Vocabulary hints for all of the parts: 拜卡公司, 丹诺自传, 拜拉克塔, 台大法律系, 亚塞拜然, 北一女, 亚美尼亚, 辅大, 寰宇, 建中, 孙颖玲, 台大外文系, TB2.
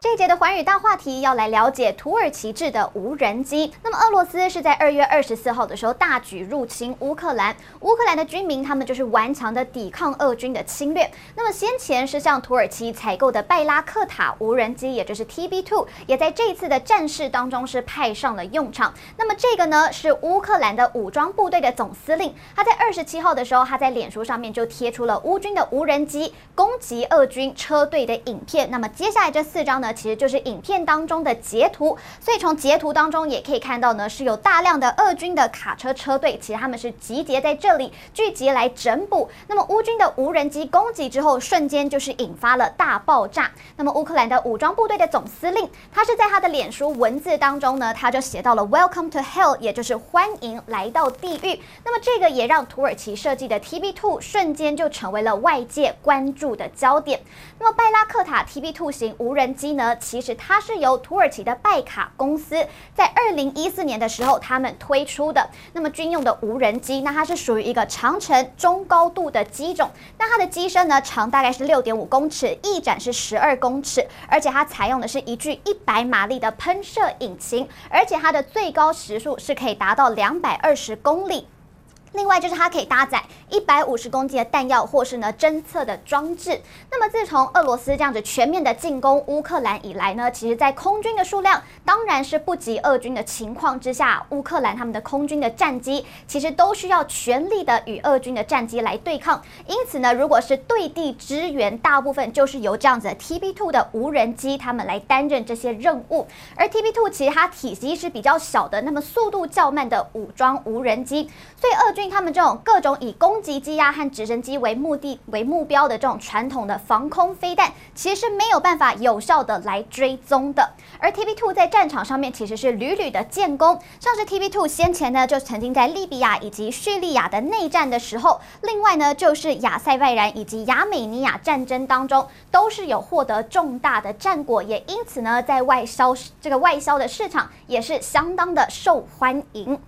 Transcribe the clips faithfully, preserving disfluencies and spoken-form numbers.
这一节的寰宇大话题要来了解土耳其制的无人机。那么俄罗斯是在二月二十四号的时候大举入侵乌克兰，乌克兰的居民他们就是顽强的抵抗俄军的侵略。那么先前是向土耳其采购的拜拉克塔无人机，也就是 T B 二， 也在这一次的战事当中是派上了用场。那么这个呢是乌克兰的武装部队的总司令，他在二十七号的时候，他在脸书上面就贴出了乌军的无人机攻击俄军车队的影片。那么接下来这四张呢，其实就是影片当中的截图，所以从截图当中也可以看到呢，是有大量的俄军的卡车车队，其实他们是集结在这里，聚集来整补。那么乌军的无人机攻击之后，瞬间就是引发了大爆炸。那么乌克兰的武装部队的总司令，他是在他的脸书文字当中呢，他就写到了 Welcome to Hell， 也就是欢迎来到地狱。那么这个也让土耳其设计的 T B 二 瞬间就成为了外界关注的焦点。那么拜拉克塔 T B 二 型无人机呢，其实它是由土耳其的拜卡公司在二零一四年的时候他们推出的，那么军用的无人机，那它是属于一个长程中高度的机种，那它的机身呢长大概是六点五公尺，翼展是十二公尺，而且它采用的是一具一百马力的喷射引擎，而且它的最高时速是可以达到两百二十公里。另外就是它可以搭载一百五十公斤的弹药或是呢侦测的装置。那么自从俄罗斯这样子全面的进攻乌克兰以来呢，其实在空军的数量当然是不及俄军的情况之下，乌克兰他们的空军的战机其实都需要全力的与俄军的战机来对抗。因此呢，如果是对地支援，大部分就是由这样子的 T B 二 的无人机他们来担任这些任务。而 T B 二 其实它体积是比较小的，那么速度较慢的武装无人机，所以俄军他们这种各种以攻击机啊和直升机为目的为目标的这种传统的防空飞弹，其实是没有办法有效的来追踪的。而 T B 二 在战场上面其实是屡屡的建功，像是 T B 二 先前呢就曾经在利比亚以及叙利亚的内战的时候，另外呢就是亚塞拜然以及亚美尼亚战争当中都是有获得重大的战果，也因此呢在外销这个外销的市场也是相当的受欢迎。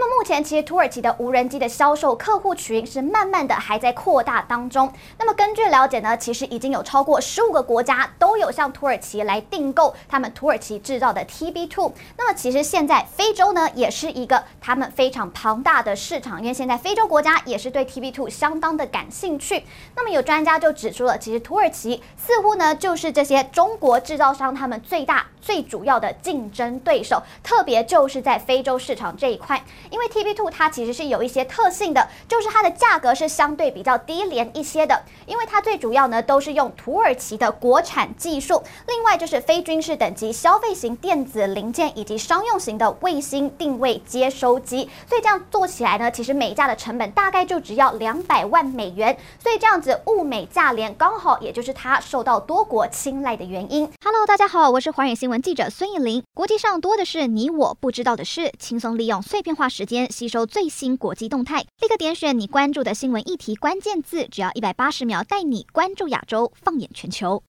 那么目前其实土耳其的无人机的销售客户群是慢慢的还在扩大当中。那么根据了解呢，其实已经有超过十五个国家都有向土耳其来订购他们土耳其制造的 T B 二。那么其实现在非洲呢也是一个他们非常庞大的市场，因为现在非洲国家也是对 T B 二 相当的感兴趣。那么有专家就指出了，其实土耳其似乎呢就是这些中国制造商他们最大最主要的竞争对手，特别就是在非洲市场这一块。因为 T B 二 它其实是有一些特性的，就是它的价格是相对比较低廉一些的，因为它最主要呢都是用土耳其的国产技术，另外就是非军事等级消费型电子零件以及商用型的卫星定位接收机，所以这样做起来呢，其实每架的成本大概就只要两百万美元，所以这样子物美价廉，刚好也就是它受到多国青睐的原因。 Hello 大家好，我是寰宇新闻记者孙颖玲。国际上多的是你我不知道的事，轻松利用碎片化时间吸收最新国际动态，立刻点选你关注的新闻议题关键字，只要一百八十秒带你关注亚洲，放眼全球。